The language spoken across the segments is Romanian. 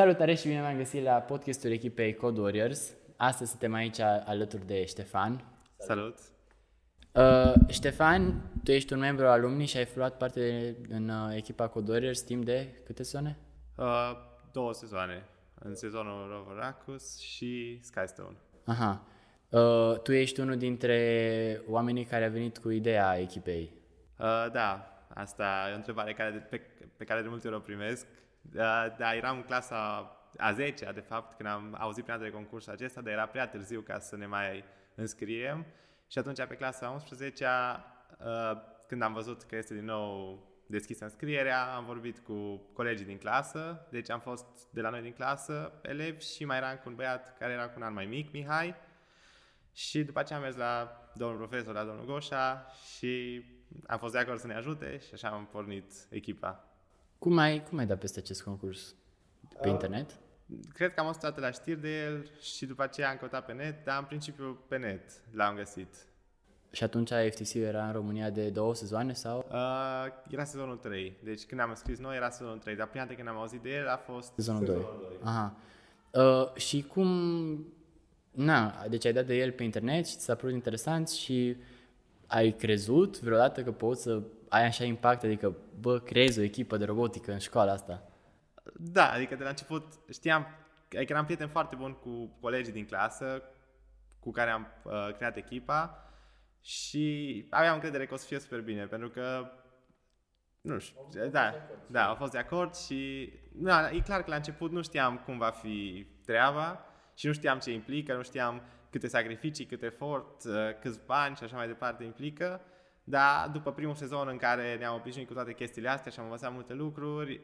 Salutare și bine v-am găsit la podcastul echipei Code Warriors. Astăzi suntem aici alături de Ștefan. Salut! Ștefan, tu ești un membru al alumnii și ai luat parte în echipa Code Warriors timp de câte sezoane? 2 sezoane. În sezonul Rover Ruckus și Skystone. Aha. Tu ești unul dintre oamenii care a venit cu ideea echipei. Da, asta e o întrebare pe care de multe ori o primesc. Da, eram în clasa a 10-a, de fapt, când am auzit prima dată de concursul acesta, dar era prea târziu ca să ne mai înscriem. Și atunci, pe clasa 11-a, când am văzut că este din nou deschisă înscrierea, am vorbit cu colegii din clasă, deci am fost de la noi din clasă elevi și mai eram cu un băiat care era cu un an mai mic, Mihai. Și după aceea am mers la domnul profesor, la domnul Goșa și am fost de acord să ne ajute și așa am pornit echipa. Cum ai dat peste acest concurs? Pe internet? Cred că am auzit toate la știri de el și după aceea am căutat pe net, dar în principiu pe net l-am găsit. Și atunci FTC-ul era în România de 2 sezoane sau? Era sezonul 3, deci când am înscris noi era sezonul 3, dar prima dată când am auzit de el a fost sezonul 2. Aha. Și cum... deci ai dat de el pe internet și ți s-a părut interesant și ai crezut vreodată că poți să ai așa impact, adică creezi o echipă de robotică în școala asta? Da, adică de la început știam, adică eram prieten foarte bun cu colegii din clasă cu care am creat echipa și aveam încredere că o să fie super bine, pentru că nu știu, au fost de acord și e clar că la început nu știam cum va fi treaba și nu știam ce implică, nu știam câte sacrificii, cât efort, câți bani și așa mai departe implică. Dar după primul sezon în care ne-am obișnuit cu toate chestiile astea și am învățat multe lucruri,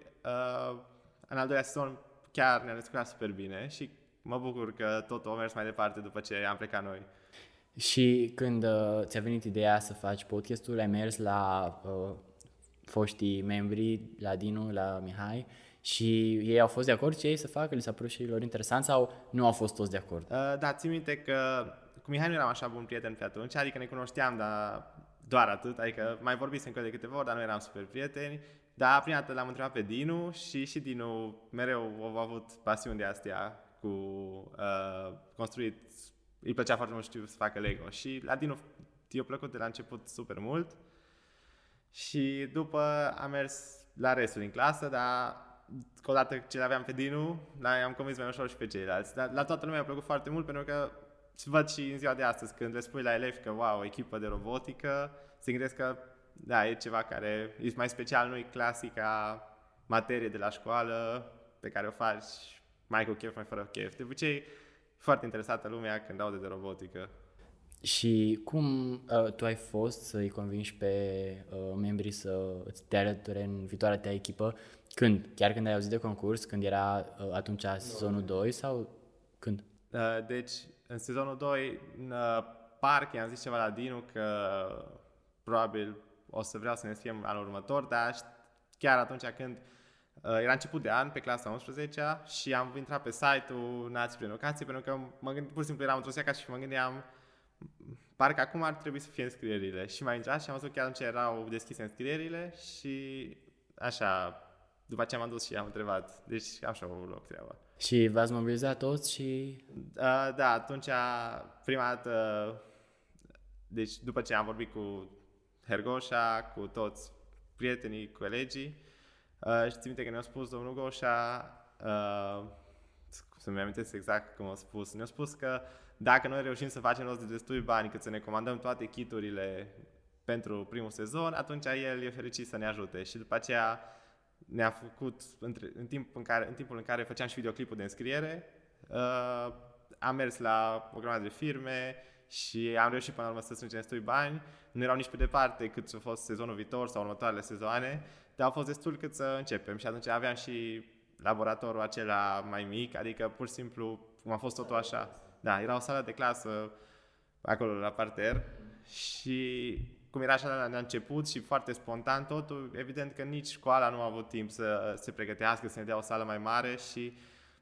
în al doilea sezon chiar ne-am descurcat super bine și mă bucur că totul a mers mai departe după ce am plecat noi. Și când ți-a venit ideea să faci podcastul, ai mers la foștii membri, la Dinu, la Mihai și ei au fost de acord ce ei să facă? Li s-a părut și lor interesant sau nu au fost toți de acord? Da, țin minte că cu Mihai nu eram așa bun prieten pe atunci, adică ne cunoșteam, dar doar atât, adică mai vorbisem cu el de câteva ori, dar nu eram super prieteni. Dar prima dată l-am întrebat pe Dinu și Dinu mereu a avut pasiuni de astea cu construit, îi plăcea foarte mult, știu, să facă Lego. Și la Dinu i-a plăcut de la început super mult și după am mers la restul din clasă, dar că odată ce l-aveam pe Dinu, l-am convins mai ușor și pe ceilalți. Dar la toată lumea i-a plăcut foarte mult pentru că văd și în ziua de astăzi, când le spui la elevi că, wow, echipă de robotică, se gândesc că, da, e ceva care e mai special, nu e clasica materie de la școală pe care o faci mai cu chef, mai fără chef. De obicei, e foarte interesată lumea când aude de robotică. Și cum tu ai fost să-i convingi pe membrii să te alăture în viitoarea ta echipă? Când? Chiar când ai auzit de concurs? Când era atunci sezonul 2 sau când? Deci, în sezonul 2, în parc, i-am zis ceva la Dinu că probabil o să vreau să ne înscriem anul următor, dar chiar atunci când era început de an, pe clasa 11-a, și am intrat pe site-ul Nații prin Educație, pentru că pur și simplu eram într-o seacă și mă gândeam, parcă acum ar trebui să fie înscrierile. Și m-am intrat și am văzut chiar atunci erau deschise înscrierile și așa, după ce m-am dus și am întrebat. Deci așa a avut loc treaba. Și v-ați mobilizat toți și... Da, atunci prima dată, deci după ce am vorbit cu Hergoșa, cu toți prietenii, colegii, și țin minte că ne-a spus domnul Goșa, să mi amintesc exact cum a spus, ne-a spus că dacă noi reușim să facem rost de destui bani, cât să ne comandăm toate kiturile pentru primul sezon, atunci el e fericit să ne ajute. Și după aceea ne-a făcut, în timpul în care făceam și videoclipul de înscriere, am mers la o grămadă de firme și am reușit până la urmă să strângem destui bani. Nu erau nici pe departe cât a fost sezonul viitor sau următoarele sezoane, dar au fost destul cât să începem. Și atunci aveam și laboratorul acela mai mic, adică pur și simplu cum a fost totul așa. Da, era o sală de clasă acolo la parter și cum era așa la început și foarte spontan totul, evident că nici școala nu a avut timp să se pregătească, să ne dea o sală mai mare și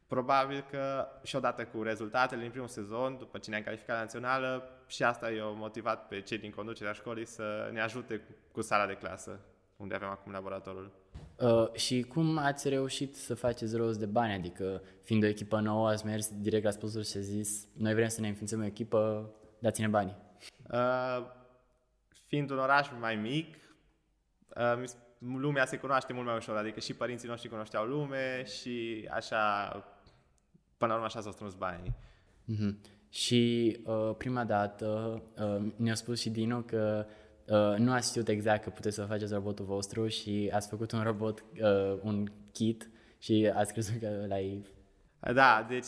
probabil că și odată cu rezultatele din primul sezon, după ce ne-am calificat la națională, și asta i-a motivat pe cei din conducerea școlii să ne ajute cu sala de clasă, unde avem acum laboratorul. Și cum ați reușit să faceți rost de bani? Adică, fiind o echipă nouă, ați mers direct la sponsor și a zis noi vrem să ne înființăm o echipă, dați-ne banii. Fiind un oraș mai mic, lumea se cunoaște mult mai ușor. Adică și părinții noștri cunoșteau lume și așa, până la urmă așa s-au strâns banii. Mm-hmm. Și prima dată ne-a spus și Dinu că nu ați știut exact că puteți să faceți robotul vostru și ați făcut un robot, un kit și ați crezut că l-ai... Da, deci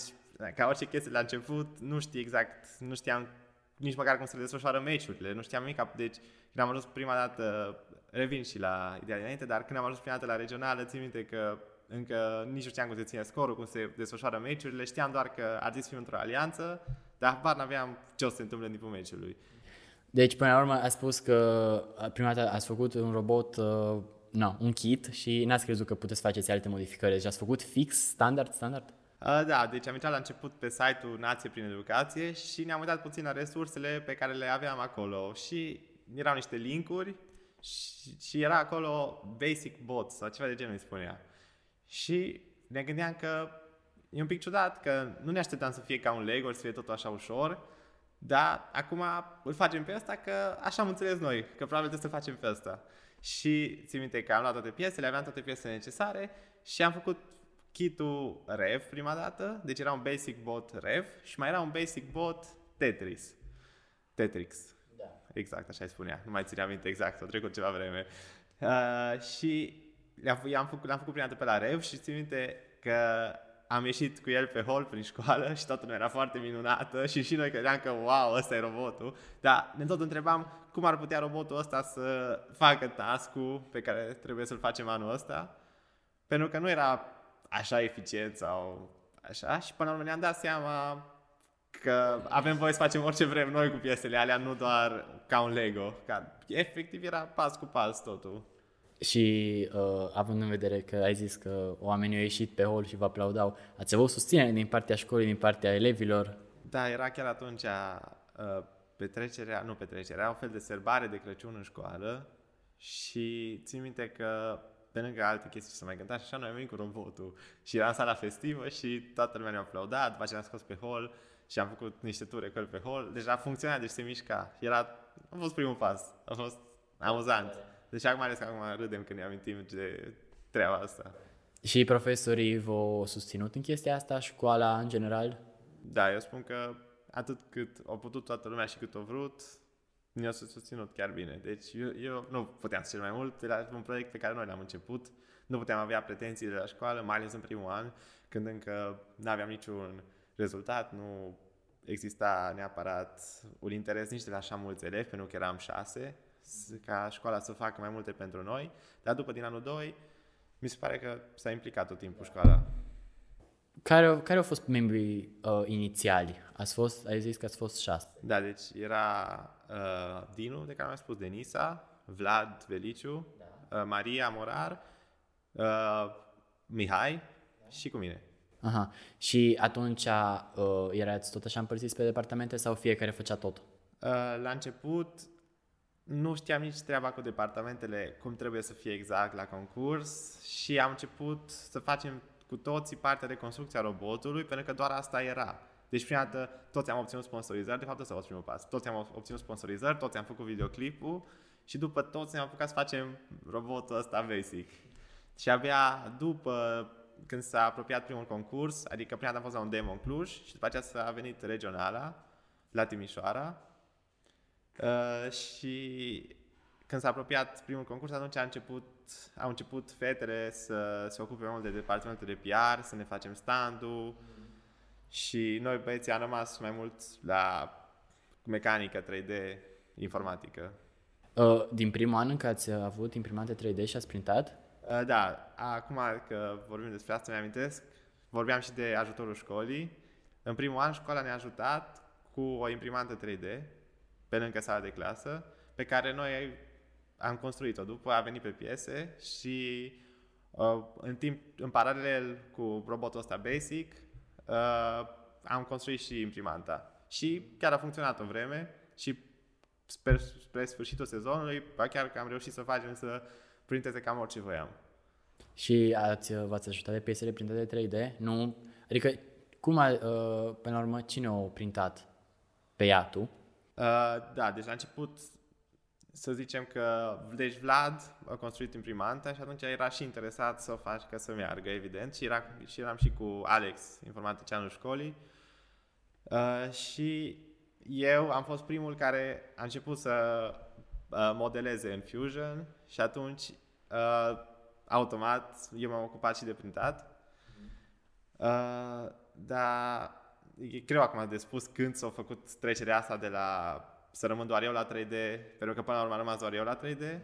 ca orice chestie la început nu știi exact, nu știam nici măcar cum se desfășoară meciurile, nu știam nimic. Deci când am ajuns prima dată, revin și la ideea dinainte, dar când am ajuns prima dată la regională, țin minte că încă nici nu știam cum se ține scorul, cum se desfășoară meciurile, știam doar că ar zis fi într-o alianță, dar habar n-aveam ce o să se întâmple în timpul meciului. Deci, până la urmă, a spus că prima dată ați făcut un robot, un kit și n-ați crezut că puteți faceți alte modificări. Deci ați făcut fix, standard? Da, deci am intrat la început pe site-ul Nații prin Educație și ne-am uitat puțin la resursele pe care le aveam acolo și erau niște linkuri și era acolo Basic Bots sau ceva de genul îi spunea. Și ne gândeam că e un pic ciudat, că nu ne așteptam să fie ca un Lego, să fie totul așa ușor. Dar acum îl facem pe ăsta că așa am înțeles noi, că probabil trebuie să facem pe ăsta. Și țin minte că am luat toate piesele, aveam toate piesele necesare și am făcut kit-ul Rev prima dată. Deci era un Basic Bot Rev și mai era un Basic Bot Tetrix. Da. Exact, așa îi spunea. Nu mai țineam minte exact, a trecut ceva vreme. Și l-am făcut prima dată pe la Rev și țin minte că... Am ieșit cu el pe hol prin școală și toată lumea era foarte minunată și noi credeam că wow, ăsta e robotul. Dar ne tot întrebam cum ar putea robotul ăsta să facă task-ul pe care trebuie să-l facem anul ăsta. Pentru că nu era așa eficient sau așa și până la urmă ne-am dat seama că avem voie să facem orice vrem noi cu piesele alea, nu doar ca un Lego. Că efectiv era pas cu pas totul. Și având în vedere că ai zis că oamenii au ieșit pe hol și vă aplaudau, ați avut susținere din partea școlii, din partea elevilor? Da, era chiar atunci era un fel de serbare de Crăciun în școală și țin minte că pe lângă alte chestii se mai gândea și așa, noi am venit cu robotul și era în sala festivă și toată lumea ne-a aplaudat, după ce ne-am scos pe hol și am făcut niște ture cu el pe hol, deja funcționa, deci se mișca, a fost primul pas, a fost amuzant. Deci acum ales că acum râdem când ne amintim de treaba asta. Și profesorii v-au susținut în chestia asta, școala în general? Da, eu spun că atât cât a putut toată lumea și cât a vrut, ne-a susținut chiar bine. Deci eu nu puteam să cer mai mult, era un proiect pe care noi l-am început, nu puteam avea pretenții de la școală, mai ales în primul an, când încă nu aveam niciun rezultat, nu exista neapărat un interes nici de la așa mulți elevi, pentru că eram 6, ca școala să facă mai multe pentru noi, dar după din anul 2 mi se pare că s-a implicat tot timpul școala. Care au fost membrii inițiali? Ai zis că ați fost 6. Da, deci era Dinu, de care am spus, Denisa, Vlad Veliciu, da. Maria Morar, Mihai, da. Și cu mine. Aha. Și atunci erați tot așa împărțiți pe departamente sau fiecare făcea tot? La început nu știam nici treaba cu departamentele, cum trebuie să fie exact la concurs și am început să facem cu toții partea de construcția robotului, pentru că doar asta era. Deci prima dată toți am obținut sponsorizări, de fapt ăsta a fost primul pas. Toți am obținut sponsorizări, toți am făcut videoclipul și după toți ne-am apucat să facem robotul ăsta basic. Și abia după când s-a apropiat primul concurs, adică prima dată am fost la un demo în Cluj și după aceea s-a venit regionala la Timișoara. Și când s-a apropiat primul concurs, atunci au început fetele să se ocupe mai mult de departamentul de PR, să ne facem stand-ul și noi băieții am rămas mai mult la mecanică 3D, informatică. Din primul an încă ați avut imprimante 3D și ați printat? Da, acum că vorbim despre asta, mi-amintesc, vorbeam și de ajutorul școlii. În primul an școala ne-a ajutat cu o imprimantă 3D pe lângă sala de clasă, pe care noi am construit-o după, a venit pe piese și în paralel cu robotul ăsta basic am construit și imprimanta. Și chiar a funcționat o vreme și spre sfârșitul sezonului chiar că am reușit să facem să printeze cam orice voiam. Și v-ați ajutat de piesele printate de 3D? Nu? Adică, cum până la urmă, cine o printat? Pe ea, tu? Da, deci la început, să zicem că deci Vlad a construit imprimanta și atunci era și interesat să o faci ca să meargă, evident. Și, eram și cu Alex, informaticianul școlii. Și eu am fost primul care a început să modeleze în Fusion și atunci automat eu m-am ocupat și de printat. Dar e greu acum de spus când s-a făcut trecerea asta de la să rămân doar eu la 3D, pentru că până la urmă am rămas doar eu la 3D.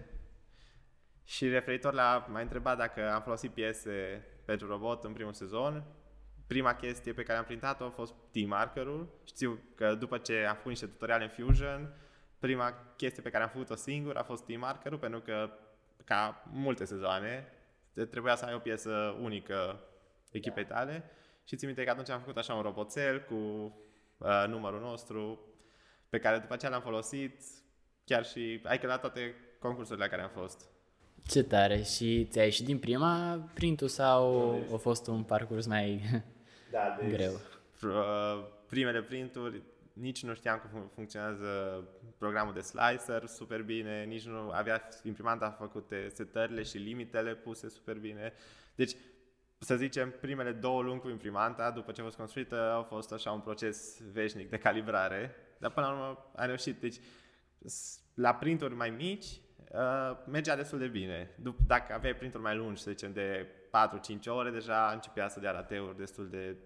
Și referitor la, m-a întrebat dacă am folosit piese pentru robot în primul sezon. Prima chestie pe care am printat-o a fost T-markerul. Știu că după ce am făcut niște tutoriale în Fusion, prima chestie pe care am făcut-o singur a fost T-markerul, pentru că, ca multe sezoane, trebuia să ai o piesă unică echipei tale. Și țin minte că atunci am făcut așa un roboțel cu numărul nostru, pe care după aceea l-am folosit chiar și, hai că la toate concursurile la care am fost. Ce tare! Și ți-a ieșit din prima printul sau a fost un parcurs mai deci, greu? Primele printuri, nici nu știam cum funcționează programul de slicer super bine, nici nu avea imprimanta făcute setările și limitele puse super bine. Deci, să zicem, primele 2 luni cu imprimanta, după ce a fost construită, a fost așa un proces veșnic de calibrare. Dar până la urmă am reușit. Deci, la printuri mai mici mergea destul de bine. Dacă aveai printuri mai lungi, să zicem, de 4-5 ore, deja începea să dea rateuri destul de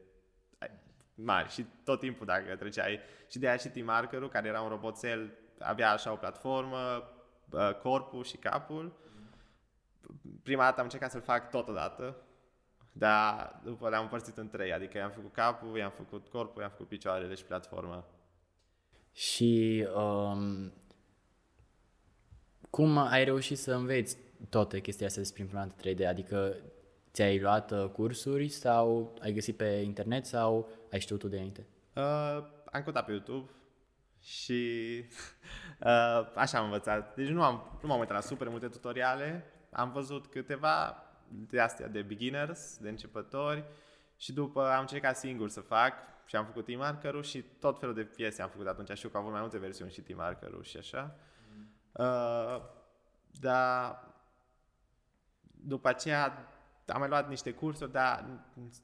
mari. Și tot timpul dacă treceai. Și de aia și T-markerul, care era un roboțel, avea așa o platformă, corpul și capul. Prima dată am încercat să-l fac totodată. Dar după le-am împărțit în 3, adică i-am făcut capul, i-am făcut corpul, i-am făcut picioarele și platforma. Și cum ai reușit să înveți toată chestia asta despre imprimanta 3D? Adică ți-ai luat cursuri sau ai găsit pe internet sau ai știut tu de înainte? Am căutat pe YouTube și așa am învățat. Deci nu m-am uitat la super multe tutoriale, am văzut câteva de astea de beginners, de începători și după am încercat singur să fac și am făcut T-markerul și tot felul de piese am făcut atunci. Știu că au avut mai multe versiuni și T-markerul și așa. Dar după aceea am mai luat niște cursuri, dar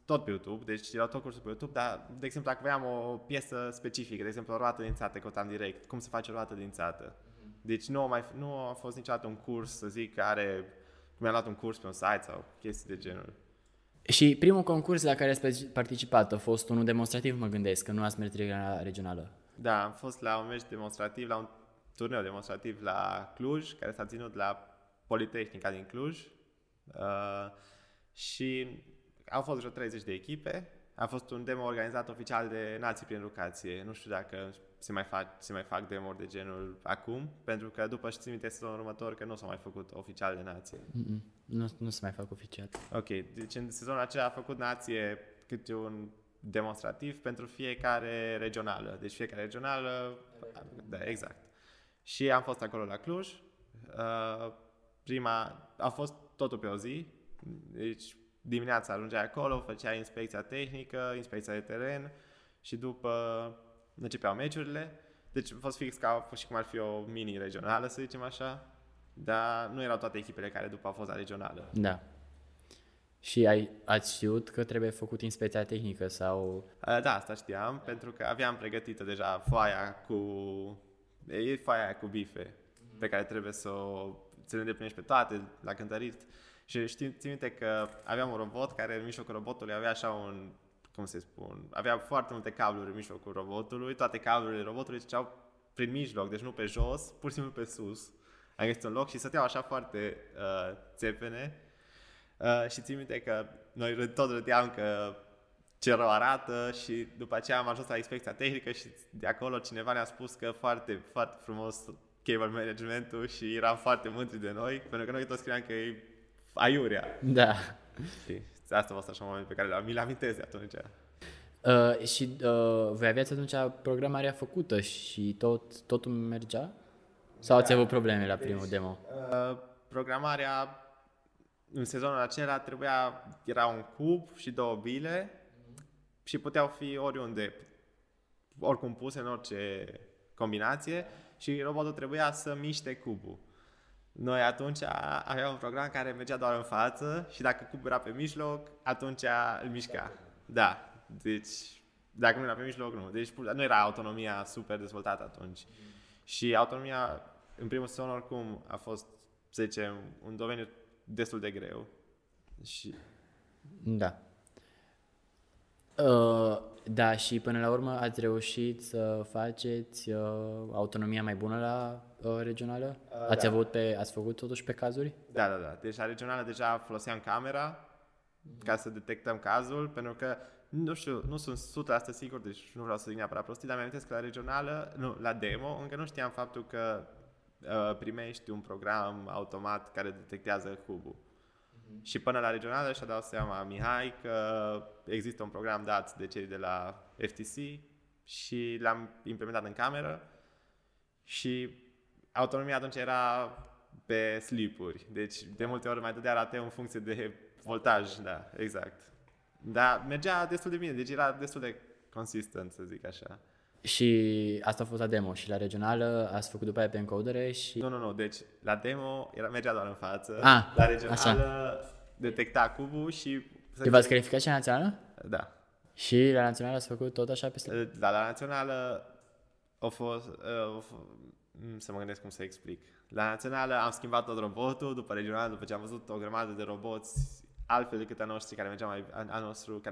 tot pe YouTube, deci erau tot cursuri pe YouTube, dar de exemplu dacă aveam o piesă specifică, de exemplu o roată din țată, căutam direct cum să faci o roată din țată. Deci nu a fost niciodată un curs, să zic, care mi-am luat un curs pe un site sau chestii de genul. Și primul concurs la care ați participat a fost unul demonstrativ, mă gândesc, că nu ați mers la regională. Da, am fost la un meci demonstrativ, la un turneu demonstrativ la Cluj, care s-a ținut la Politehnica din Cluj. Și au fost vreo 30 de echipe. A fost un demo organizat oficial de Nații prin Educație. Nu știu dacă se mai fac demo-uri de genul acum, pentru că după ce țin minte sezonul următor că nu s-a mai făcut oficial de Nație. Nu se mai fac oficial. Ok, deci în sezonul acela a făcut Nație câte un demonstrativ pentru fiecare regională. Deci fiecare regională, da, exact. Și am fost acolo la Cluj. Prima a fost totul pe o zi. Deci dimineața ajungeai acolo, făceai inspecția tehnică, inspecția de teren și după începeau meciurile. Deci a fost fix ca și cum ar fi o mini-regională, să zicem așa, dar nu erau toate echipele care după au fost la regională. Da. Și ați știut că trebuie făcut inspecția tehnică sau... Da, asta știam, pentru că aveam pregătită deja foaia cu bife, pe care trebuie să le îndeplinești pe toate, la cântărit. Și țin minte că aveam un robot care în mijlocul robotului avea așa un... avea foarte multe cabluri în mijlocul robotului, toate cablurile robotului treceau prin mijloc, deci nu pe jos, pur și simplu pe sus. Am găsit un loc și stăteau așa foarte țepene și țin minte că noi tot râdeam că ce rău arată și după aceea am ajuns la inspecția tehnică și de acolo cineva ne-a spus că foarte, foarte frumos cable management-ul și eram foarte mândri de noi, pentru că noi toți credeam că e aiurea. Da. Și asta a fost așa un moment pe care mi-l amintesc atunci. Și voi aveați atunci programarea făcută și totul mergea? Sau ați avut probleme la primul demo? Programarea în sezonul acela era un cub și două bile și puteau fi oriunde, oricum puse, în orice combinație, și robotul trebuia să miște cubul. Noi atunci aveam un program care mergea doar în față și dacă cubul era pe mijloc, atunci îl mișca. Da, deci dacă nu era pe mijloc, nu. Deci nu era autonomia super dezvoltată atunci. Și autonomia, în primul sezon, oricum, a fost, să zicem, un domeniu destul de greu. Și... Da. Da, și până la urmă ați reușit să faceți autonomia mai bună la regională? Ați făcut totuși pe cazuri? Da. Deci la regională deja foloseam camera ca să detectăm cazul, pentru că, nu știu, nu sunt 100% sigur, deci nu vreau să zic neapărat prostii, dar mi-am amintesc că la regională, la demo, încă nu știam faptul că primești un program automat care detectează cubul. Și până la regională și-a dat seama Mihai că există un program dat de cei de la FTC și l-am implementat în cameră și autonomia atunci era pe slipuri. Deci de multe ori mai dădea rateu în funcție de voltaj, da, exact. Dar mergea destul de bine, deci era destul de consistent, să zic așa. Și asta a fost la demo și la regională ați făcut după aia pe încodere și... Nu, deci la demo mergea doar în față, la regională așa. Detecta cubul și... Te v-ați calificat și la națională? Da. Și la națională ați făcut tot așa peste? Da, la națională a fost... să mă gândesc cum să explic. La națională am schimbat tot robotul, după regională, după ce am văzut o grămadă de roboți altfel decât al nostru care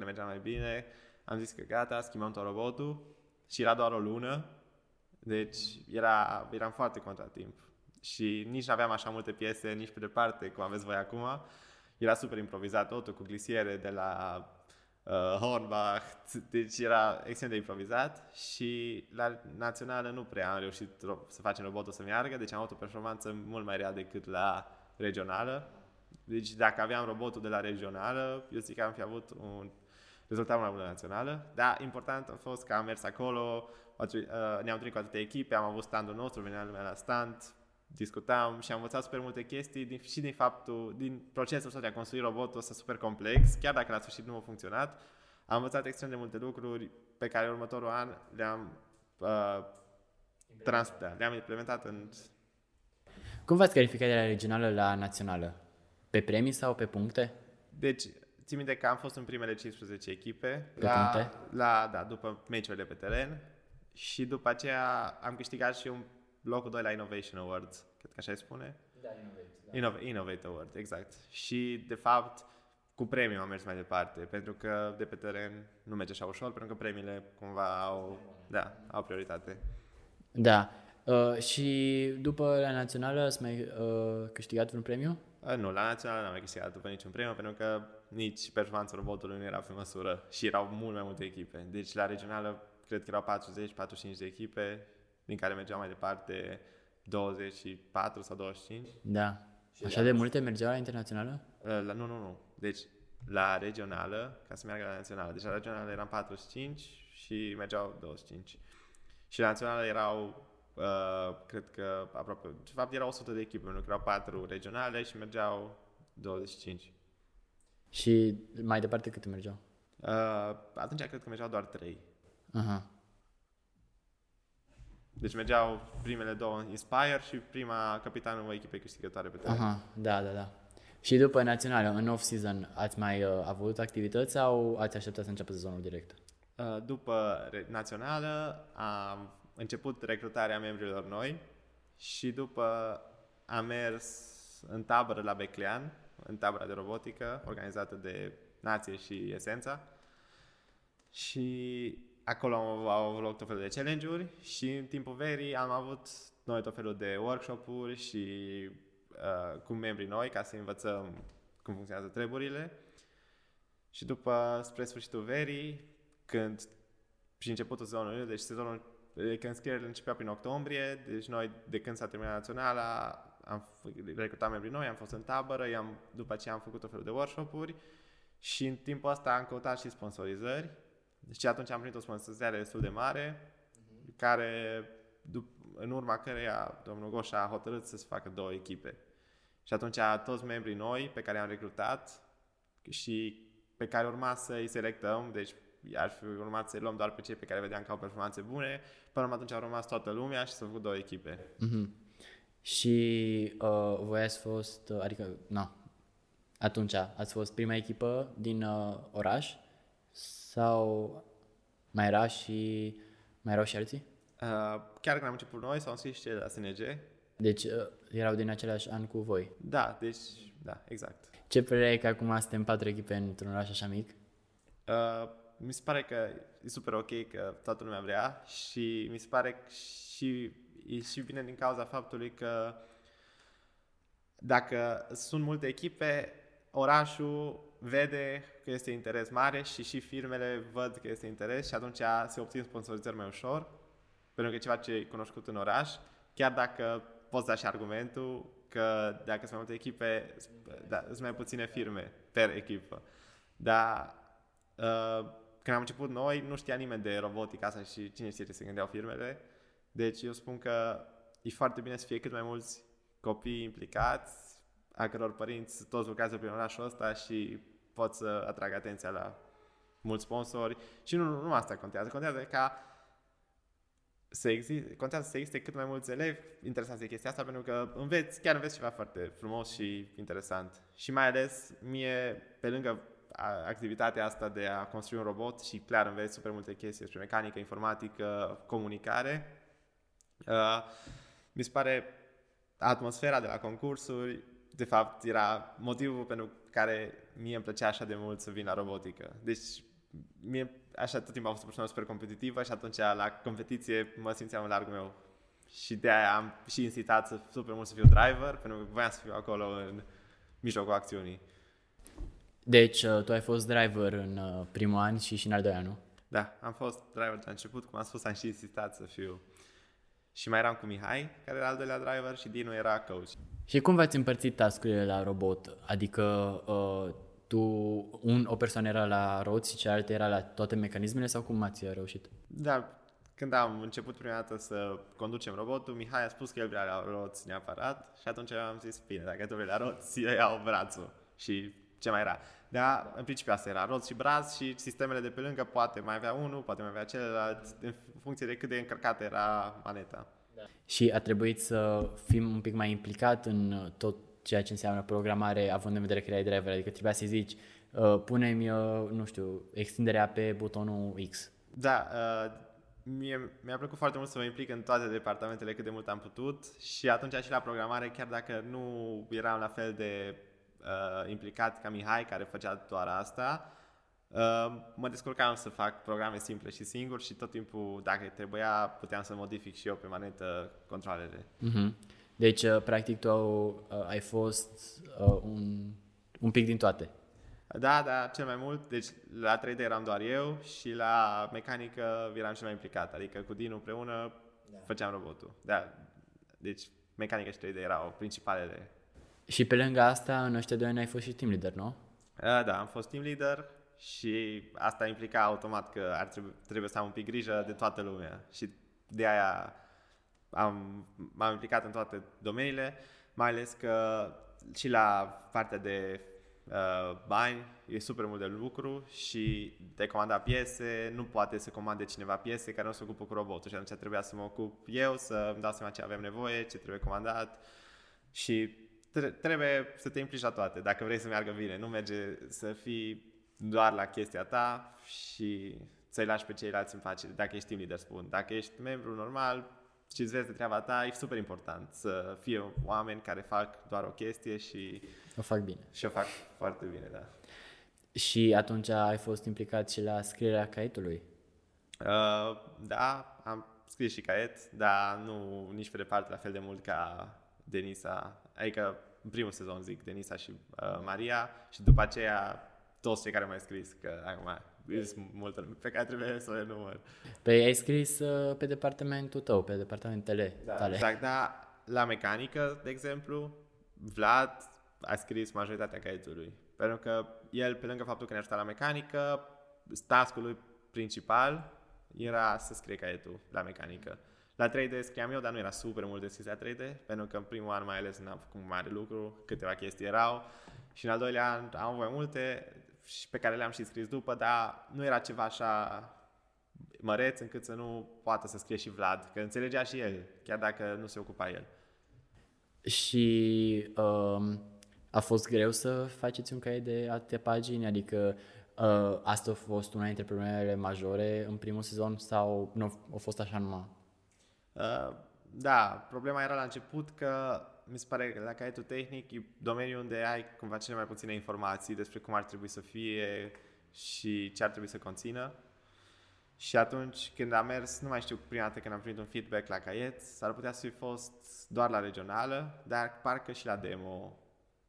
mergea mai bine, am zis că gata, schimbăm tot robotul. Și era doar o lună, deci eram foarte contratimp. Și nici nu aveam așa multe piese, nici pe departe, cum aveți voi acum. Era super improvizat totul, cu glisiere de la Hornbach, deci era extrem de improvizat. Și la națională nu prea am reușit să facem robotul să meargă, deci am avut o performanță mult mai rea decât la regională. Deci dacă aveam robotul de la regională, eu zic că am fi avut un... rezultat mai bună națională, dar important a fost că am mers acolo, ne-am întâlnit cu atâtea echipe, am avut standul nostru, venea lumea la stand, discutam și am învățat super multe chestii din procesul ăsta de a construi robotul ăsta super complex, chiar dacă la sfârșit nu a funcționat, am învățat extrem de multe lucruri pe care următorul an le-am implementat în... Cum v-ați calificat de la regională la națională? Pe premii sau pe puncte? Deci... Țin minte că am fost în primele 15 echipe după meciurile pe teren și după aceea am câștigat și un locul 2 la Innovation Awards, cred că așa se spune? Da, Innovate Award, exact. Și de fapt cu premiul am mers mai departe, pentru că de pe teren nu merge așa ușor, pentru că premiile cumva au prioritate. Da. Și după la națională ați mai câștigat un premiu? Nu, la națională n-am mai câștigat după niciun premiu, pentru că nici performanța robotului nu era pe măsură și erau mult mai multe echipe. Deci la regională cred că erau 40-45 de echipe, din care mergeau mai departe 24 sau 25. Da. Și așa de multe mergeau la internațională? Nu. Deci la regională, ca să meargă la națională. Deci la regională eram 45 și mergeau 25. Și la națională erau... cred că aproape, de fapt erau 100 de echipe, pentru că erau 4 regionale și mergeau 25. Și mai departe câte mergeau? Atunci cred că mergeau doar 3. Aha. Deci mergeau primele două Inspire și prima capitanul echipei câștigătoare pe teren. Aha, da. Și după națională, în off-season, ați mai avut activități sau ați așteptat să înceapă sezonul direct? După națională am început recrutarea membrilor noi și după am mers în tabără la Beclean, în tabăra de robotică organizată de Nație și Esența, și acolo au avut loc tot felul de challenge-uri și în timpul verii am avut noi tot felul de workshop-uri și cu membrii noi ca să învățăm cum funcționează treburile. Și după, spre sfârșitul verii, și începutul sezonului, deci sezonul când scrierile începea prin octombrie, deci noi, de când s-a terminat naționala, am recrutat membrii noi, am fost în tabără, după aceea am făcut o fel de workshop-uri și în timpul ăsta am căutat și sponsorizări. Deci atunci am primit o sponsorizare destul de mare, care, în urma căreia domnul Goșa a hotărât să se facă două echipe. Și atunci toți membrii noi pe care i-am recrutat și pe care urma să îi selectăm, deci ar fi urmat să luăm doar pe cei pe care vedeam că au performanțe bune, până atunci au rămas toată lumea și s-au făcut două echipe. Mm-hmm. Și voi ați fost, adică, na, atunci ați fost prima echipă din oraș sau mai erau și alții? Chiar când am început noi, s-au înscris și cei de la SNG. Deci erau din același an cu voi? Da, deci, da, exact. Ce părere ai că acum suntem 4 echipe într-un oraș așa mic? Mi se pare că e super ok că toată lumea vrea și mi se pare și e și bine din cauza faptului că dacă sunt multe echipe, orașul vede că este interes mare și firmele văd că este interes și atunci se obțin sponsorizări mai ușor, pentru că e ceva ce e cunoscut în oraș, chiar dacă poți da și argumentul că dacă sunt mai multe echipe, da, sunt mai puține firme per echipă. Dar când am început noi, nu știa nimeni de robotica asta și cine știe ce se gândeau firmele. Deci eu spun că e foarte bine să fie cât mai mulți copii implicați, a căror părinți toți lucrează prin orașul ăsta și pot să atragă atenția la mulți sponsori. Și nu asta contează. Contează să existe cât mai mulți elevi interesanți de chestia asta, pentru că chiar înveți ceva foarte frumos și interesant. Și mai ales mie, pe lângă activitatea asta de a construi un robot, și clar înveți super multe chestii despre mecanică, informatică, comunicare, mi se pare atmosfera de la concursuri, de fapt, era motivul pentru care mie îmi plăcea așa de mult să vin la robotică. Deci, mie așa tot timpul a fost o persoană super competitivă și atunci la competiție mă simțeam în largul meu. Și de-aia am și insistat super mult să fiu driver, pentru că voiam să fiu acolo în mijlocul acțiunii. Deci, tu ai fost driver în primul an și în al doilea, nu? Da, am fost driver de la început, cum am spus, am și insistat să fiu. Și mai eram cu Mihai, care era al doilea driver, și Dinu era coach. Și cum v-ați împărțit task-urile la robot? Adică o persoană era la roți și cealaltă era la toate mecanismele sau cum ați reușit? Da, când am început prima dată să conducem robotul, Mihai a spus că el vrea la roți neapărat și atunci am zis, bine, dacă tu vrei la roți, eu iau brațul și ce mai era. Dar în principiu asta era, roți și braț și sistemele de pe lângă, poate mai avea unul, poate mai avea celălalt, în funcție de cât de încărcată era maneta. Da. Și a trebuit să fim un pic mai implicat în tot ceea ce înseamnă programare, având în vedere că erai driver, adică trebuia să-i zici, pune-mi, nu știu, extinderea pe butonul X. Da, mie mi-a plăcut foarte mult să mă implic în toate departamentele cât de mult am putut și atunci și la programare, chiar dacă nu eram la fel de implicat ca Mihai, care făcea doar asta, mă descurcam să fac programe simple și singur și tot timpul, dacă trebuia, puteam să modific și eu pe manetă controlele. Mm-hmm. Deci, practic, tu ai fost un pic din toate. Da, cel mai mult. Deci, la 3D eram doar eu și la mecanică eram cel mai implicat. Adică, cu Dinu împreună făceam robotul. Da. Deci, mecanică și 3D erau principalele. Și pe lângă asta, în ăștia 2 ani ai fost și team leader, nu? Da, am fost team leader și asta implica automat că trebuie să am un pic grijă de toată lumea. Și de aia m-am implicat în toate domeniile, mai ales că și la partea de bani e super mult de lucru și de comanda piese, nu poate să comande cineva piese care nu se ocupă cu robotul și atunci trebuia să mă ocup eu, să-mi dau seama ce avem nevoie, ce trebuie comandat și trebuie să te implici la toate, dacă vrei să meargă bine. Nu merge să fii doar la chestia ta și să-i lași pe ceilalți în pace, dacă ești team leader, spun. Dacă ești membru normal și îți vezi de treaba ta, e super important să fie oameni care fac doar o chestie și o fac bine. Și o fac foarte bine, da. Și atunci ai fost implicat și la scrierea caietului? Da, am scris și caiet, dar nu nici pe departe la fel de mult ca Denisa, adică în primul sezon, zic, Denisa și Maria și după aceea toți cei care m-au scris, că acum sunt multă lume pe care trebuie să le număr. Păi ai scris pe departamentul tău, pe departamentele tale. Exact, da, la mecanică, de exemplu, Vlad a scris majoritatea caietului, pentru că el, pe lângă faptul că ne-a ajutat la mecanică, task-ul lui principal era să scrie caietul la mecanică. La 3D scriam eu, dar nu era super mult de scris la 3D, pentru că în primul an mai ales n-am făcut mare lucru, câteva chestii erau și în al doilea an am avut mai multe și pe care le-am și scris după, dar nu era ceva așa măreț încât să nu poată să scrie și Vlad, că înțelegea și el, chiar dacă nu se ocupa el. Și a fost greu să faceți un caiet de atâtea pagini? Adică asta a fost una dintre problemele majore în primul sezon sau nu a fost așa numai? Da, problema era la început că mi se pare că la caietul tehnic e domeniul unde ai cumva cele mai puține informații despre cum ar trebui să fie și ce ar trebui să conțină. Și atunci când am mers, nu mai știu, prima dată când am primit un feedback la caiet, s-ar putea să fi fost doar la regională, dar parcă și la demo,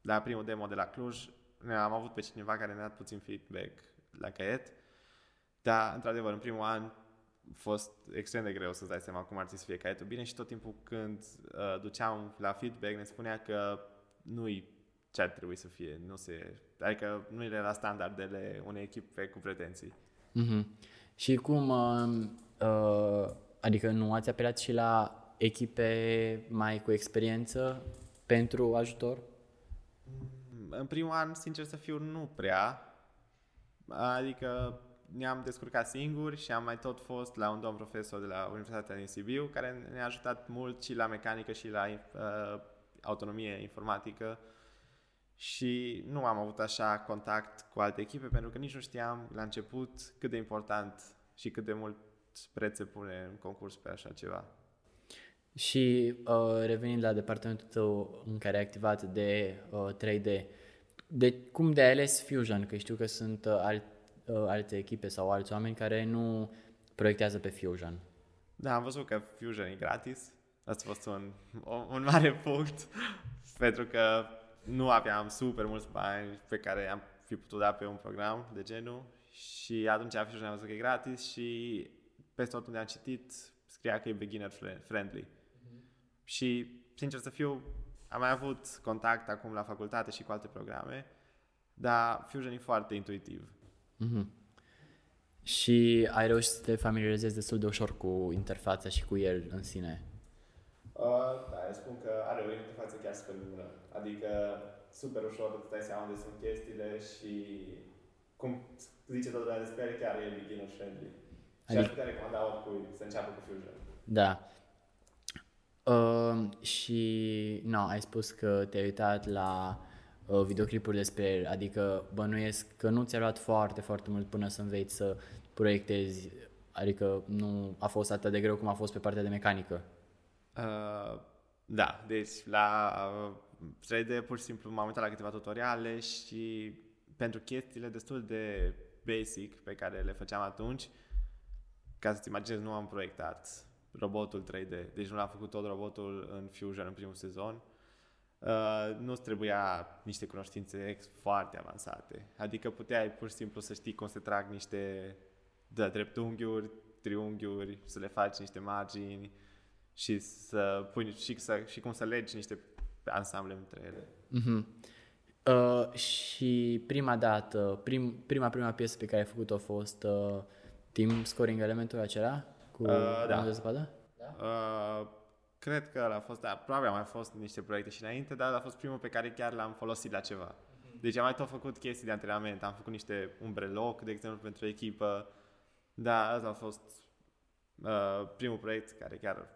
la primul demo de la Cluj, am avut pe cineva care ne-a dat puțin feedback la caiet, dar într-adevăr în primul an a fost extrem de greu să-ți dai seama cum ar trebui să fie caietul bine și tot timpul când duceam la feedback ne spunea că nu-i ce ar trebui să fie, adică nu e la standardele unei echipe cu pretenții. Mm-hmm. Și cum, adică nu ați apelat și la echipe mai cu experiență pentru ajutor? În primul an, sincer să fiu, nu prea. Adică ne-am descurcat singuri și am mai tot fost la un domn profesor de la Universitatea din Sibiu, care ne-a ajutat mult și la mecanică și la autonomie informatică. Și nu am avut așa contact cu alte echipe, pentru că nici nu știam la început cât de important și cât de mult preț se pune în concurs pe așa ceva. Și revenind la departamentul tău în care ai activat de 3D, cum de-ai ales Fusion? Că știu că sunt alte echipe sau alți oameni care nu proiectează pe Fusion. Da, am văzut că Fusion e gratis. Asta a fost un mare punct, pentru că nu aveam super mulți bani pe care am fi putut da pe un program de genul și atunci Fusion am văzut că e gratis și peste tot unde am citit scria că e beginner friendly. Mm-hmm. Și sincer să fiu, am mai avut contact acum la facultate și cu alte programe, dar Fusion e foarte intuitiv. Mm-hmm. Și ai reușit să te familiarizezi destul de ușor cu interfața și cu el în sine? Da, eu spun că are o interfață chiar super bună, adică super ușor îți dai seama unde sunt chestiile și cum zice toată lumea despre ele, chiar e beginner friendly. Adică... Și aș putea recomanda oricui să înceapă cu Fusion. Da. Și ai spus că te-ai uitat la videoclipuri despre el, adică bănuiesc că nu ți-a luat foarte, foarte mult până să înveți să proiectezi, adică nu a fost atât de greu cum a fost pe partea de mecanică. Da, deci la 3D pur și simplu m-am uitat la câteva tutoriale și pentru chestiile destul de basic pe care le făceam atunci, ca să-ți imaginezi, nu am proiectat robotul 3D, deci nu l-am făcut tot robotul în Fusion în primul sezon. Nu-ți trebuia niște cunoștințe foarte avansate, adică puteai pur și simplu să știi cum se trag niște dreptunghiuri, triunghiuri, să le faci niște margini și să pui și cum să legi niște ansamble între ele. Mm-hmm. Și prima dată, prima piesă pe care ai făcut-o a fost Team Scoring Elementul acela cu de zăpadă? Da. Cred că ăla a fost, probabil au mai fost niște proiecte și înainte, dar a fost primul pe care chiar l-am folosit la ceva. Mm-hmm. Deci am mai tot făcut chestii de antrenament, am făcut niște umbreloc, de exemplu, pentru echipă, dar ăsta a fost primul proiect care chiar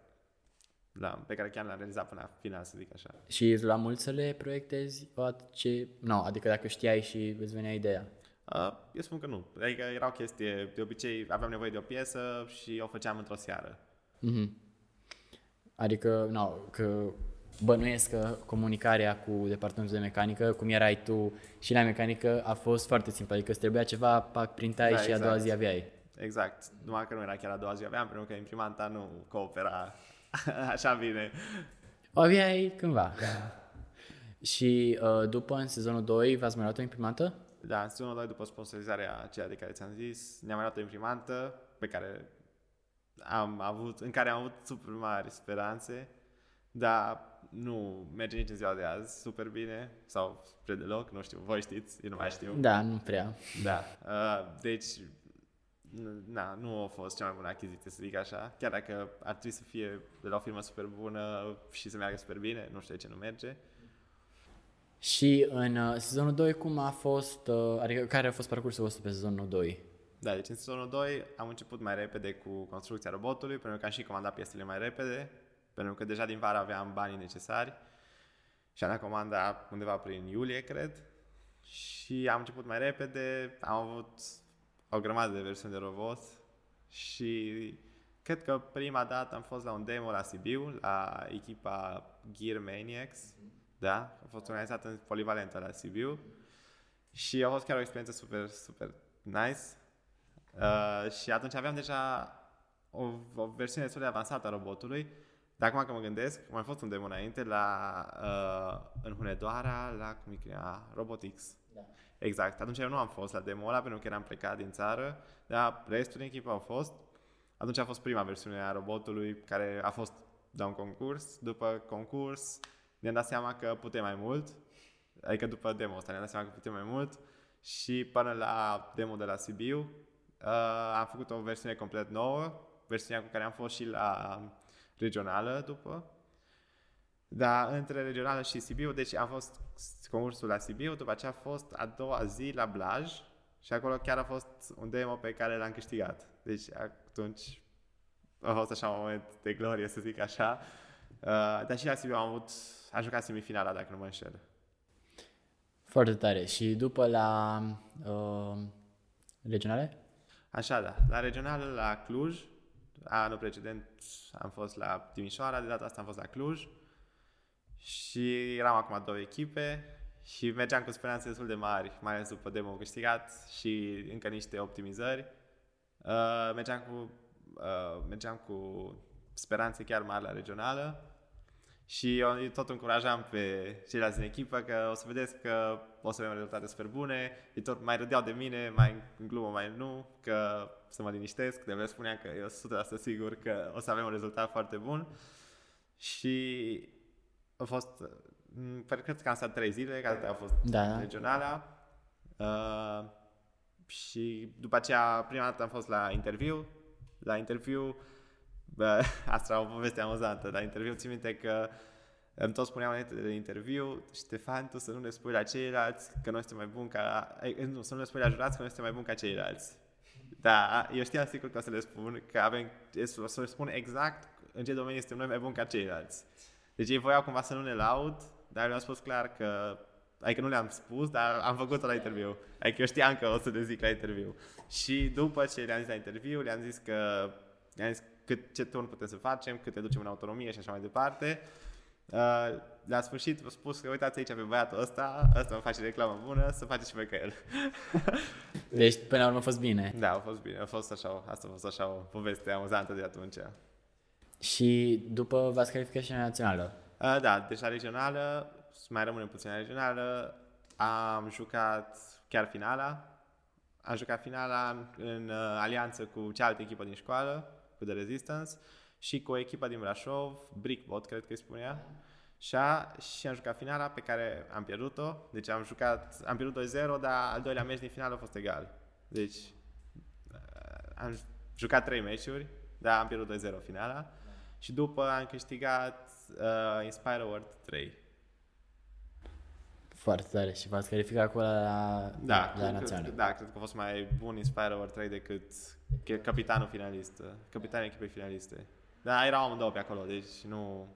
pe care chiar l-am realizat până la final, să zic așa. Și îți lua mult să le proiectezi? Adică dacă știai și îți venea ideea? Eu spun că nu. Adică era o chestie, de obicei aveam nevoie de o piesă și o făceam într-o seară. Mm-hmm. Adică, că bănuiesc că comunicarea cu departamentul de mecanică, cum erai tu și la mecanică, a fost foarte simplă. Adică îți trebuia ceva, pac, printai și exact. A doua zi aveai. Exact. Numai că nu era chiar a doua zi aveam, pentru că imprimanta nu coopera așa bine. O aveai cândva. Da. Și după, în sezonul 2, v-ați mai luat o imprimantă? Da, în sezonul 2, după sponsorizarea aceea de care ți-am zis, ne-am mai luat o imprimantă pe care am avut super mari speranțe, dar nu merge nici în ziua de azi super bine sau spre deloc, nu știu, voi știți, eu nu mai știu. Da, nu prea. Da, deci na, nu a fost cea mai bună achiziție, să zic așa. Chiar dacă ar trebui să fie de la o firmă super bună și să meargă super bine, nu știu de ce nu merge. Și în sezonul 2 cum a fost, adică care a fost parcursul vostru pe sezonul 2? Da, deci în sezonul 2 am început mai repede cu construcția robotului, pentru că am și comandat piesele mai repede, pentru că deja din vară aveam banii necesari și am dat comanda undeva prin iulie, cred, și am început mai repede, am avut o grămadă de versiuni de robot și cred că prima dată am fost la un demo la Sibiu, la echipa Gear Maniacs, da, a fost organizată în polivalentă la Sibiu și a fost chiar o experiență super, super nice. Și atunci aveam deja o versiune destul de avansată a robotului. Dar acum că mă gândesc, mai fost un demo înainte la, în Hunedoara, la Comicrea Robotics. Da. Exact. Atunci eu nu am fost la demo ăla pentru că eram plecat din țară, dar restul din echipă au fost. Atunci a fost prima versiune a robotului care a fost la un concurs. După concurs ne-am dat seama că putem mai mult. Adică după demo ăsta ne-am dat seama că putem mai mult. Și până la demo de la Sibiu am făcut o versiune complet nouă, versiunea cu care am fost și la regională după. Dar între regională și Sibiu, deci am fost concursul la Sibiu, după aceea a fost a doua zi la Blaj și acolo chiar a fost un demo pe care l-am câștigat. Deci atunci a fost așa un moment de glorie, să zic așa. Dar și la Sibiu am jucat semifinala, dacă nu mă înșel. Foarte tare. Și după la regionale? Așa, da. La regională, la Cluj, anul precedent am fost la Timișoara, de data asta am fost la Cluj și eram acum două echipe și mergeam cu speranțe destul de mari, mai ales după demo câștigat și încă niște optimizări. Mergeam cu speranțe chiar mari la regională și eu tot încurajam pe ceilalți din echipă că o să vedeți că o să avem rezultate super bune. Ei tot mai râdeau de mine, mai în glumă, mai nu, că să mă liniștesc. De-abia spuneam că eu 100% sigur că o să avem un rezultat foarte bun. Și a fost, cred că am stat 3 zile, că a fost regionala. Și după aceea, prima dată am fost la interviu. La interviu, asta o poveste amuzantă. La interviu țin minte că îmi tot spuneam înainte de interviu: Ștefan, tu să nu le spui la ceilalți că noi suntem mai buni ca... Nu, să nu le spui la jurați că noi suntem mai buni ca ceilalți. Da, eu știam sigur că o să le spun, că avem, o să le spun exact în ce domenii suntem noi mai buni ca ceilalți. Deci ei voiau cumva să nu ne laud, dar le-am spus clar că... Adică nu le-am spus, dar am făcut-o la interviu. Adică eu știam că o să le zic la interviu. Și după ce le-am zis la interviu, le-am zis ce turn putem să facem, cât te ducem în autonomie și așa mai departe. La sfârșit v-a spus că uitați aici pe băiatul ăsta îmi face reclamă bună, să faceți și voi ca el. Deci până la urmă a fost bine. Da, a fost bine, asta a fost așa o poveste amuzantă de atunci. Și după v-ați calificat și la națională? Da, deci la regională, mai rămâne puțin la regională, am jucat chiar finala. Am jucat finala în alianță cu cealaltă echipă din școală, cu The Resistance, și cu o echipă din Brașov, Brickbot, cred că îi spunea. Și am jucat finala pe care am pierdut-o. Deci am pierdut 2-0, dar al doilea meci din finală a fost egal. Deci am jucat 3 meciuri, dar am pierdut 2-0 finala. Și după am câștigat Inspire World 3. Foarte tare. Și v-ați calificat acolo la națională. Da, cred că a fost mai bun Inspire World 3 decât capitanul finalist, capitanul echipei finaliste. Dar erau amândouă pe acolo, deci nu...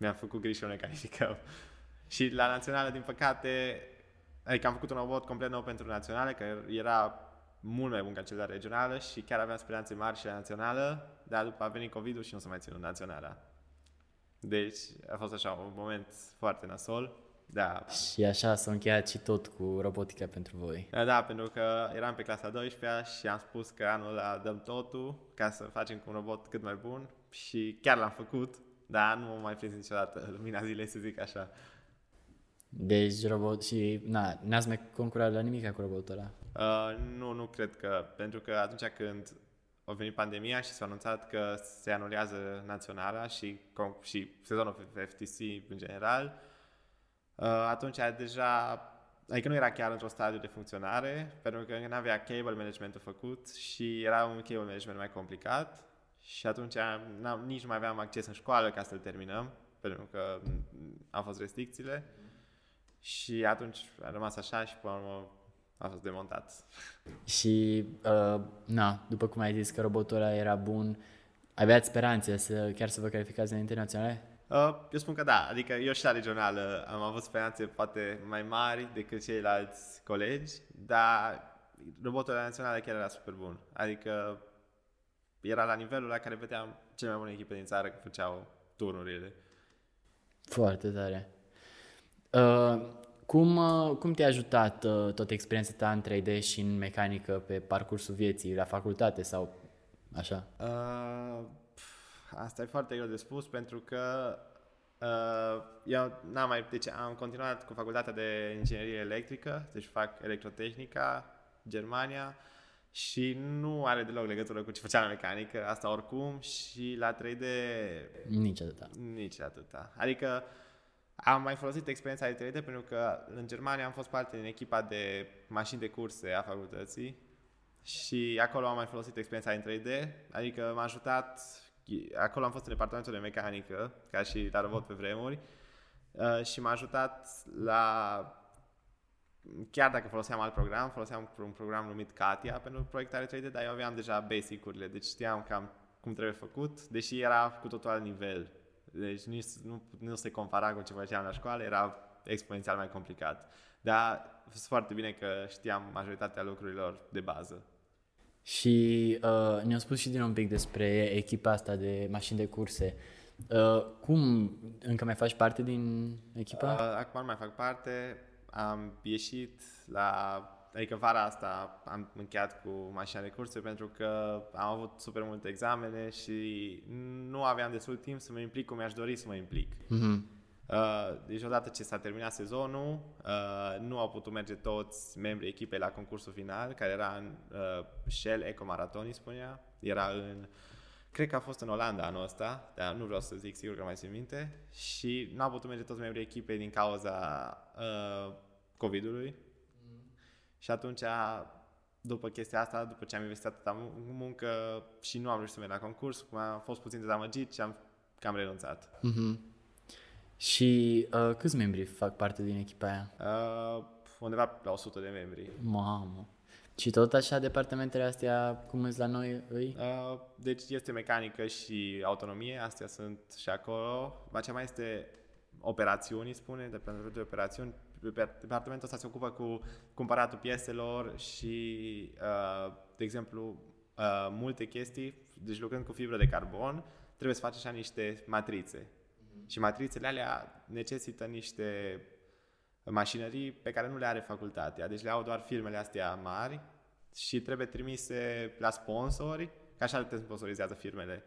Mi-am făcut griji și eu ne calificăm. Și la națională, din păcate, adică am făcut un robot complet nou pentru națională, că era mult mai bun ca cel de la regională și chiar aveam speranțe mari și la națională, dar după a venit COVID-ul și nu s-a mai ținut naționala. Deci a fost așa un moment foarte nasol. Da. Și așa s-a încheiat și tot cu robotica pentru voi. Da, pentru că eram pe clasa 12-a și am spus că anul ăla dăm totul ca să facem cu un robot cât mai bun și chiar l-am făcut, dar nu m-am mai prins niciodată lumina zilei, să zic așa. Deci robot și... Na, n-ați mai concurat la nimic cu robotul ăla? Nu cred că, pentru că atunci când a venit pandemia și s-a anunțat că se anulează naționala și sezonul FTC în general, atunci deja adică nu era chiar într-un stadiu de funcționare, pentru că nu avea cable management-ul făcut și era un cable management mai complicat și atunci nici nu mai aveam acces în școală ca să-l terminăm, pentru că au fost restricțiile și atunci a rămas așa și până la urmă a fost demontat. Și, după cum ai zis că robotul ăla era bun, aveați speranțe să vă calificați la internaționale? Eu spun că da, adică eu și la regională am avut speranțe poate mai mari decât ceilalți colegi, dar robotul la națională chiar era super bun, adică era la nivelul la care vedeam cele mai bune echipe din țară că făceau turnurile. Foarte tare. Cum te-a ajutat toată experiența ta în 3D și în mecanică pe parcursul vieții, la facultate sau așa? Asta e foarte greu de spus pentru că eu n-am mai... Deci am continuat cu facultatea de inginerie electrică, deci fac electrotehnica, Germania, și nu are deloc legătură cu ce făceam la mecanică, asta oricum, și la 3D... Nici atâta. Adică am mai folosit experiența de 3D pentru că în Germania am fost parte din echipa de mașini de curse a facultății și acolo am mai folosit experiența în 3D, adică m-a ajutat... Acolo am fost în departamentul de mehanică, ca și la robot pe vremuri, și m-a ajutat la... Chiar dacă foloseam alt program, foloseam un program numit CATIA pentru proiectare 3D, dar eu aveam deja basic-urile, deci știam cam cum trebuie făcut, deși era cu totul alt nivel. Deci nu se compara cu ce făceam la școală, era exponențial mai complicat. Dar a fost foarte bine că știam majoritatea lucrurilor de bază. Și ne-au spus și din un pic despre echipa asta de mașini de curse. Cum? Încă mai faci parte din echipa? Acum mai fac parte. Am ieșit Adică vara asta am încheiat cu mașina de curse pentru că am avut super multe examene și nu aveam destul timp să mă implic cum mi-aș dori să mă implic. Mm-hmm. Deci odată ce s-a terminat sezonul, nu au putut merge toți membrii echipei la concursul final, care era în Shell Eco Marathon, îi spunea. Cred că a fost în Olanda anul ăsta, dar nu vreau să zic, sigur că mai țin minte. Și nu au putut merge toți membrii echipei din cauza COVID-ului. Și atunci, după chestia asta, după ce am investit atâta muncă și nu am reușit să merg la concurs, am fost puțin dezamăgit și am cam renunțat. Mm-hmm. Și câți membri fac parte din echipa aia? Undeva la 100 de membri. Mamă! Și tot așa departamentele astea, cum îți la noi? Deci este mecanică și autonomie, astea sunt și acolo. Acea mai este operațiuni, spune, departamentul de operațiuni. Departamentul ăsta se ocupă cu cumpăratul pieselor și, de exemplu, multe chestii. Deci lucrând cu fibră de carbon, trebuie să faci așa niște matrițe. Și matrițele alea necesită niște mașinării pe care nu le are facultatea. Deci le au doar firmele astea mari și trebuie trimise la sponsori, că așa te sponsorizează firmele.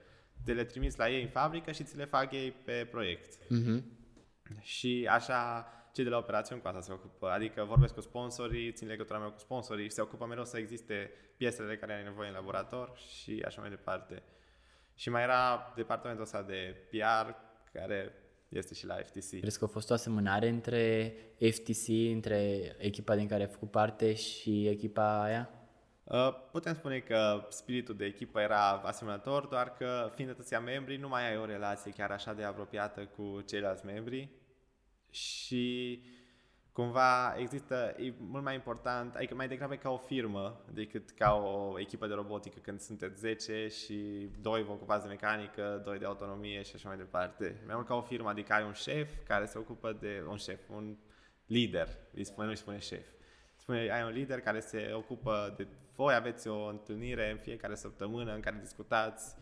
Te le trimiți la ei în fabrică și ți le fac ei pe proiect. Uh-huh. Și așa cei de la operațiuni cu asta se ocupă. Adică vorbesc cu sponsorii, țin legătura mea cu sponsorii, se ocupă mereu să existe piesele de care ai nevoie în laborator și așa mai departe. Și mai era departamentul ăsta de PR, care este și la FTC. Crezi că a fost o asemănare între FTC, între echipa din care ai făcut parte și echipa aia? Putem spune că spiritul de echipă era asemănător, doar că fiind atâția membri, nu mai ai o relație chiar așa de apropiată cu ceilalți membri și cumva există, e mult mai important, adică mai degrabă ca o firmă decât ca o echipă de robotică când sunteți 10 și 2 vă ocupați de mecanică, 2 de autonomie și așa mai departe. Mai mult ca o firmă, adică ai un șef care se ocupă de un lider, nu îi spune șef. Ai un lider care se ocupă de voi, aveți o întâlnire în fiecare săptămână în care discutați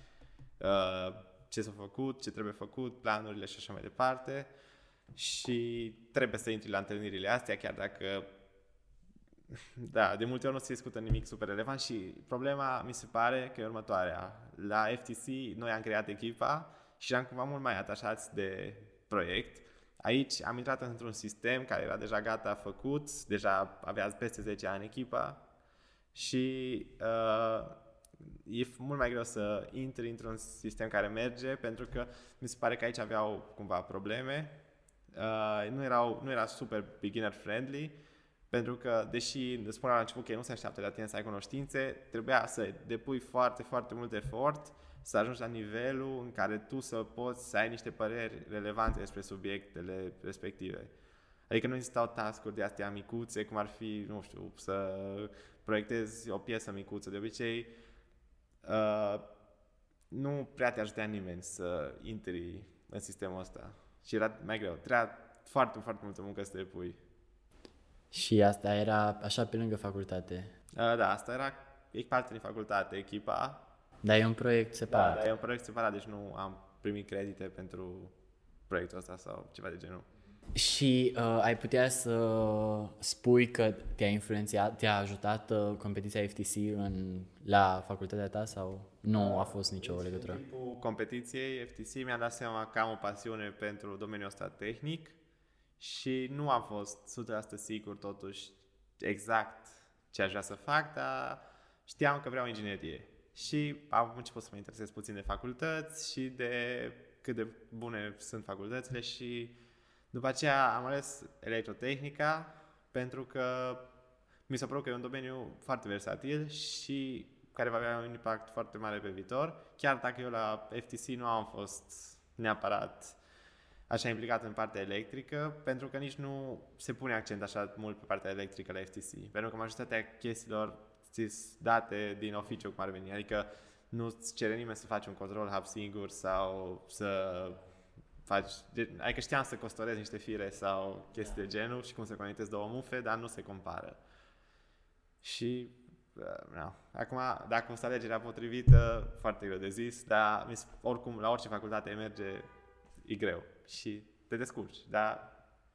ce s-a făcut, ce trebuie făcut, planurile și așa mai departe. Și trebuie să intri la întâlnirile astea, chiar dacă de multe ori nu se discută nimic super relevant și problema mi se pare că e următoarea. La FTC noi am creat echipa și eram cumva mult mai atașați de proiect. Aici am intrat într-un sistem care era deja gata, făcut, deja avea peste 10 ani echipa și e mult mai greu să intri într-un sistem care merge pentru că mi se pare că aici aveau cumva probleme. Nu era super beginner friendly Pentru că, deși spuneam la început că nu se așteaptă la tine să ai cunoștințe, trebuia să depui foarte, foarte mult efort să ajungi la nivelul în care tu să poți să ai niște păreri relevante despre subiectele respective. Adică nu existau task-uri de astea micuțe, cum ar fi, nu știu, să proiectezi o piesă micuță. De obicei, nu prea te ajutea nimeni să intri în sistemul ăsta. Și era mai greu. Trebuia foarte, foarte multă muncă să te pui. Și asta era așa pe lângă facultate? Da, asta era parte din facultate, echipa. Dar e un proiect separat. Da, e un proiect separat, deci nu am primit credite pentru proiectul ăsta sau ceva de genul. Și ai putea să spui că te-a influențat, te-a ajutat competiția FTC la facultatea ta sau nu a fost nicio legătură? În timpul competiției FTC mi-am dat seama că am o pasiune pentru domeniul ăsta tehnic și nu am fost 100% sigur totuși exact ce aș vrea să fac, dar știam că vreau inginerie. Și am început să mă interesez puțin de facultăți și de cât de bune sunt facultățile și după aceea am ales electrotehnica pentru că mi s-a părut că e un domeniu foarte versatil și care va avea un impact foarte mare pe viitor. Chiar dacă eu la FTC nu am fost neapărat așa implicat în partea electrică, pentru că nici nu se pune accent așa mult pe partea electrică la FTC. Pentru că majoritatea chestiilor ți-s date din oficiu, cum ar veni. Adică nu-ți cere nimeni să faci un control hub singur sau să faci, adică știam să costorez niște fire sau chestii de genul și cum se conectez două mufe, dar nu se compară. Și acum, dacă o să alegerea potrivită, foarte greu de zis, dar oricum la orice facultate merge, e greu și te descurci, dar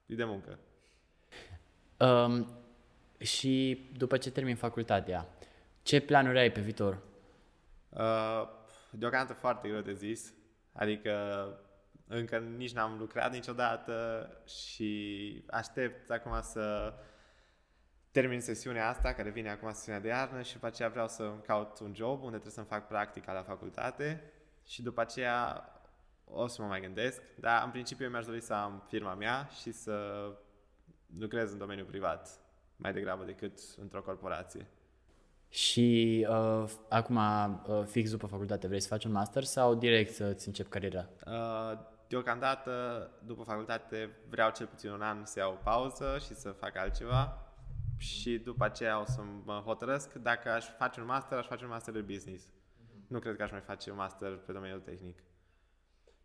e de muncă. Și după ce termin facultatea, ce planuri ai pe viitor? Deocamdată foarte greu de zis, adică încă nici n-am lucrat niciodată și aștept acum să termin sesiunea asta, care vine acum sesiunea de iarnă și după aceea vreau să caut un job unde trebuie să-mi fac practica la facultate și după aceea o să mă mai gândesc, dar în principiu eu mi-aș dori să am firma mea și să lucrez în domeniul privat mai degrabă decât într-o corporație. Și acum, fix după facultate, vrei să faci un master sau direct să-ți începi cariera? Deocamdată, după facultate, vreau cel puțin un an să iau o pauză și să fac altceva și după aceea o să mă hotărăsc. Dacă aș face un master, aș face un master de business. Uh-huh. Nu cred că aș mai face un master pe domeniul tehnic.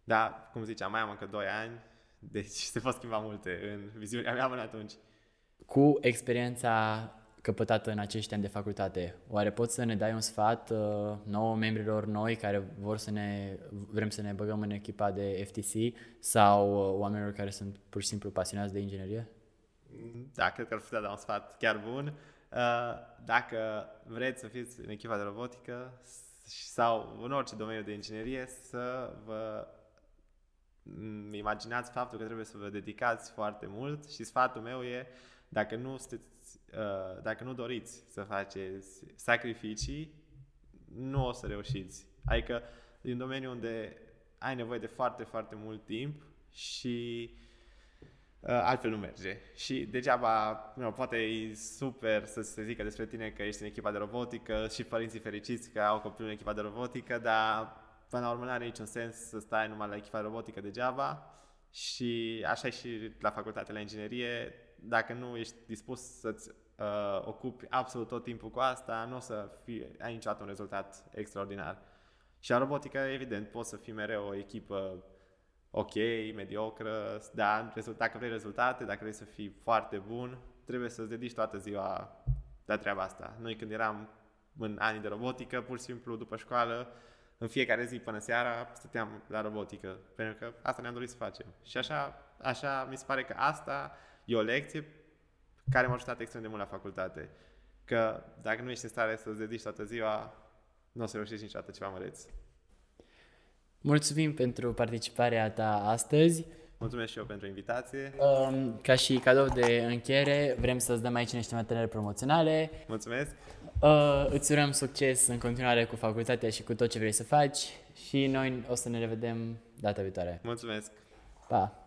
Dar, cum ziceam, mai am încă 2 ani, deci se pot schimba multe în viziunea mea până atunci. Cu experiența căpătată în acești ani de facultate, oare poți să ne dai un sfat nouă membrilor noi care vrem să ne băgăm în echipa de FTC sau oamenilor care sunt pur și simplu pasionați de inginerie? Da, cred că ar putea da un sfat chiar bun. Dacă vreți să fiți în echipa de robotică sau în orice domeniu de inginerie, să vă imaginați faptul că trebuie să vă dedicați foarte mult și sfatul meu e dacă nu doriți să faceți sacrificii, nu o să reușiți. Adică e un domeniu unde ai nevoie de foarte, foarte mult timp și altfel nu merge. Și degeaba, poate e super să se zică despre tine că ești în echipa de robotică și părinții fericiți că au copilul în echipa de robotică, dar până la urmă nu are niciun sens să stai numai la echipa de robotică degeaba și așa e și la facultate, la inginerie. Dacă nu ești dispus să-ți ocupi absolut tot timpul cu asta, nu o să ai niciodată un rezultat extraordinar. Și la robotică, evident, poți să fii mereu o echipă ok, mediocră, dar dacă vrei rezultate, dacă vrei să fii foarte bun, trebuie să-ți dedici toată ziua la treaba asta. Noi când eram în anii de robotică, pur și simplu după școală, în fiecare zi până seara, stăteam la robotică, pentru că asta ne-am dorit să facem. Și așa mi se pare că asta e o lecție care m-a ajutat extrem de mult la facultate. Că dacă nu ești în stare să-ți dedici toată ziua, nu o să reușești niciodată ceva măreț. Mulțumim pentru participarea ta astăzi. Mulțumesc și eu pentru invitație. Ca și cadou de încheiere, vrem să-ți dăm aici niște materiale promoționale. Mulțumesc. Îți urăm succes în continuare cu facultatea și cu tot ce vrei să faci și noi o să ne revedem data viitoare. Mulțumesc. Pa!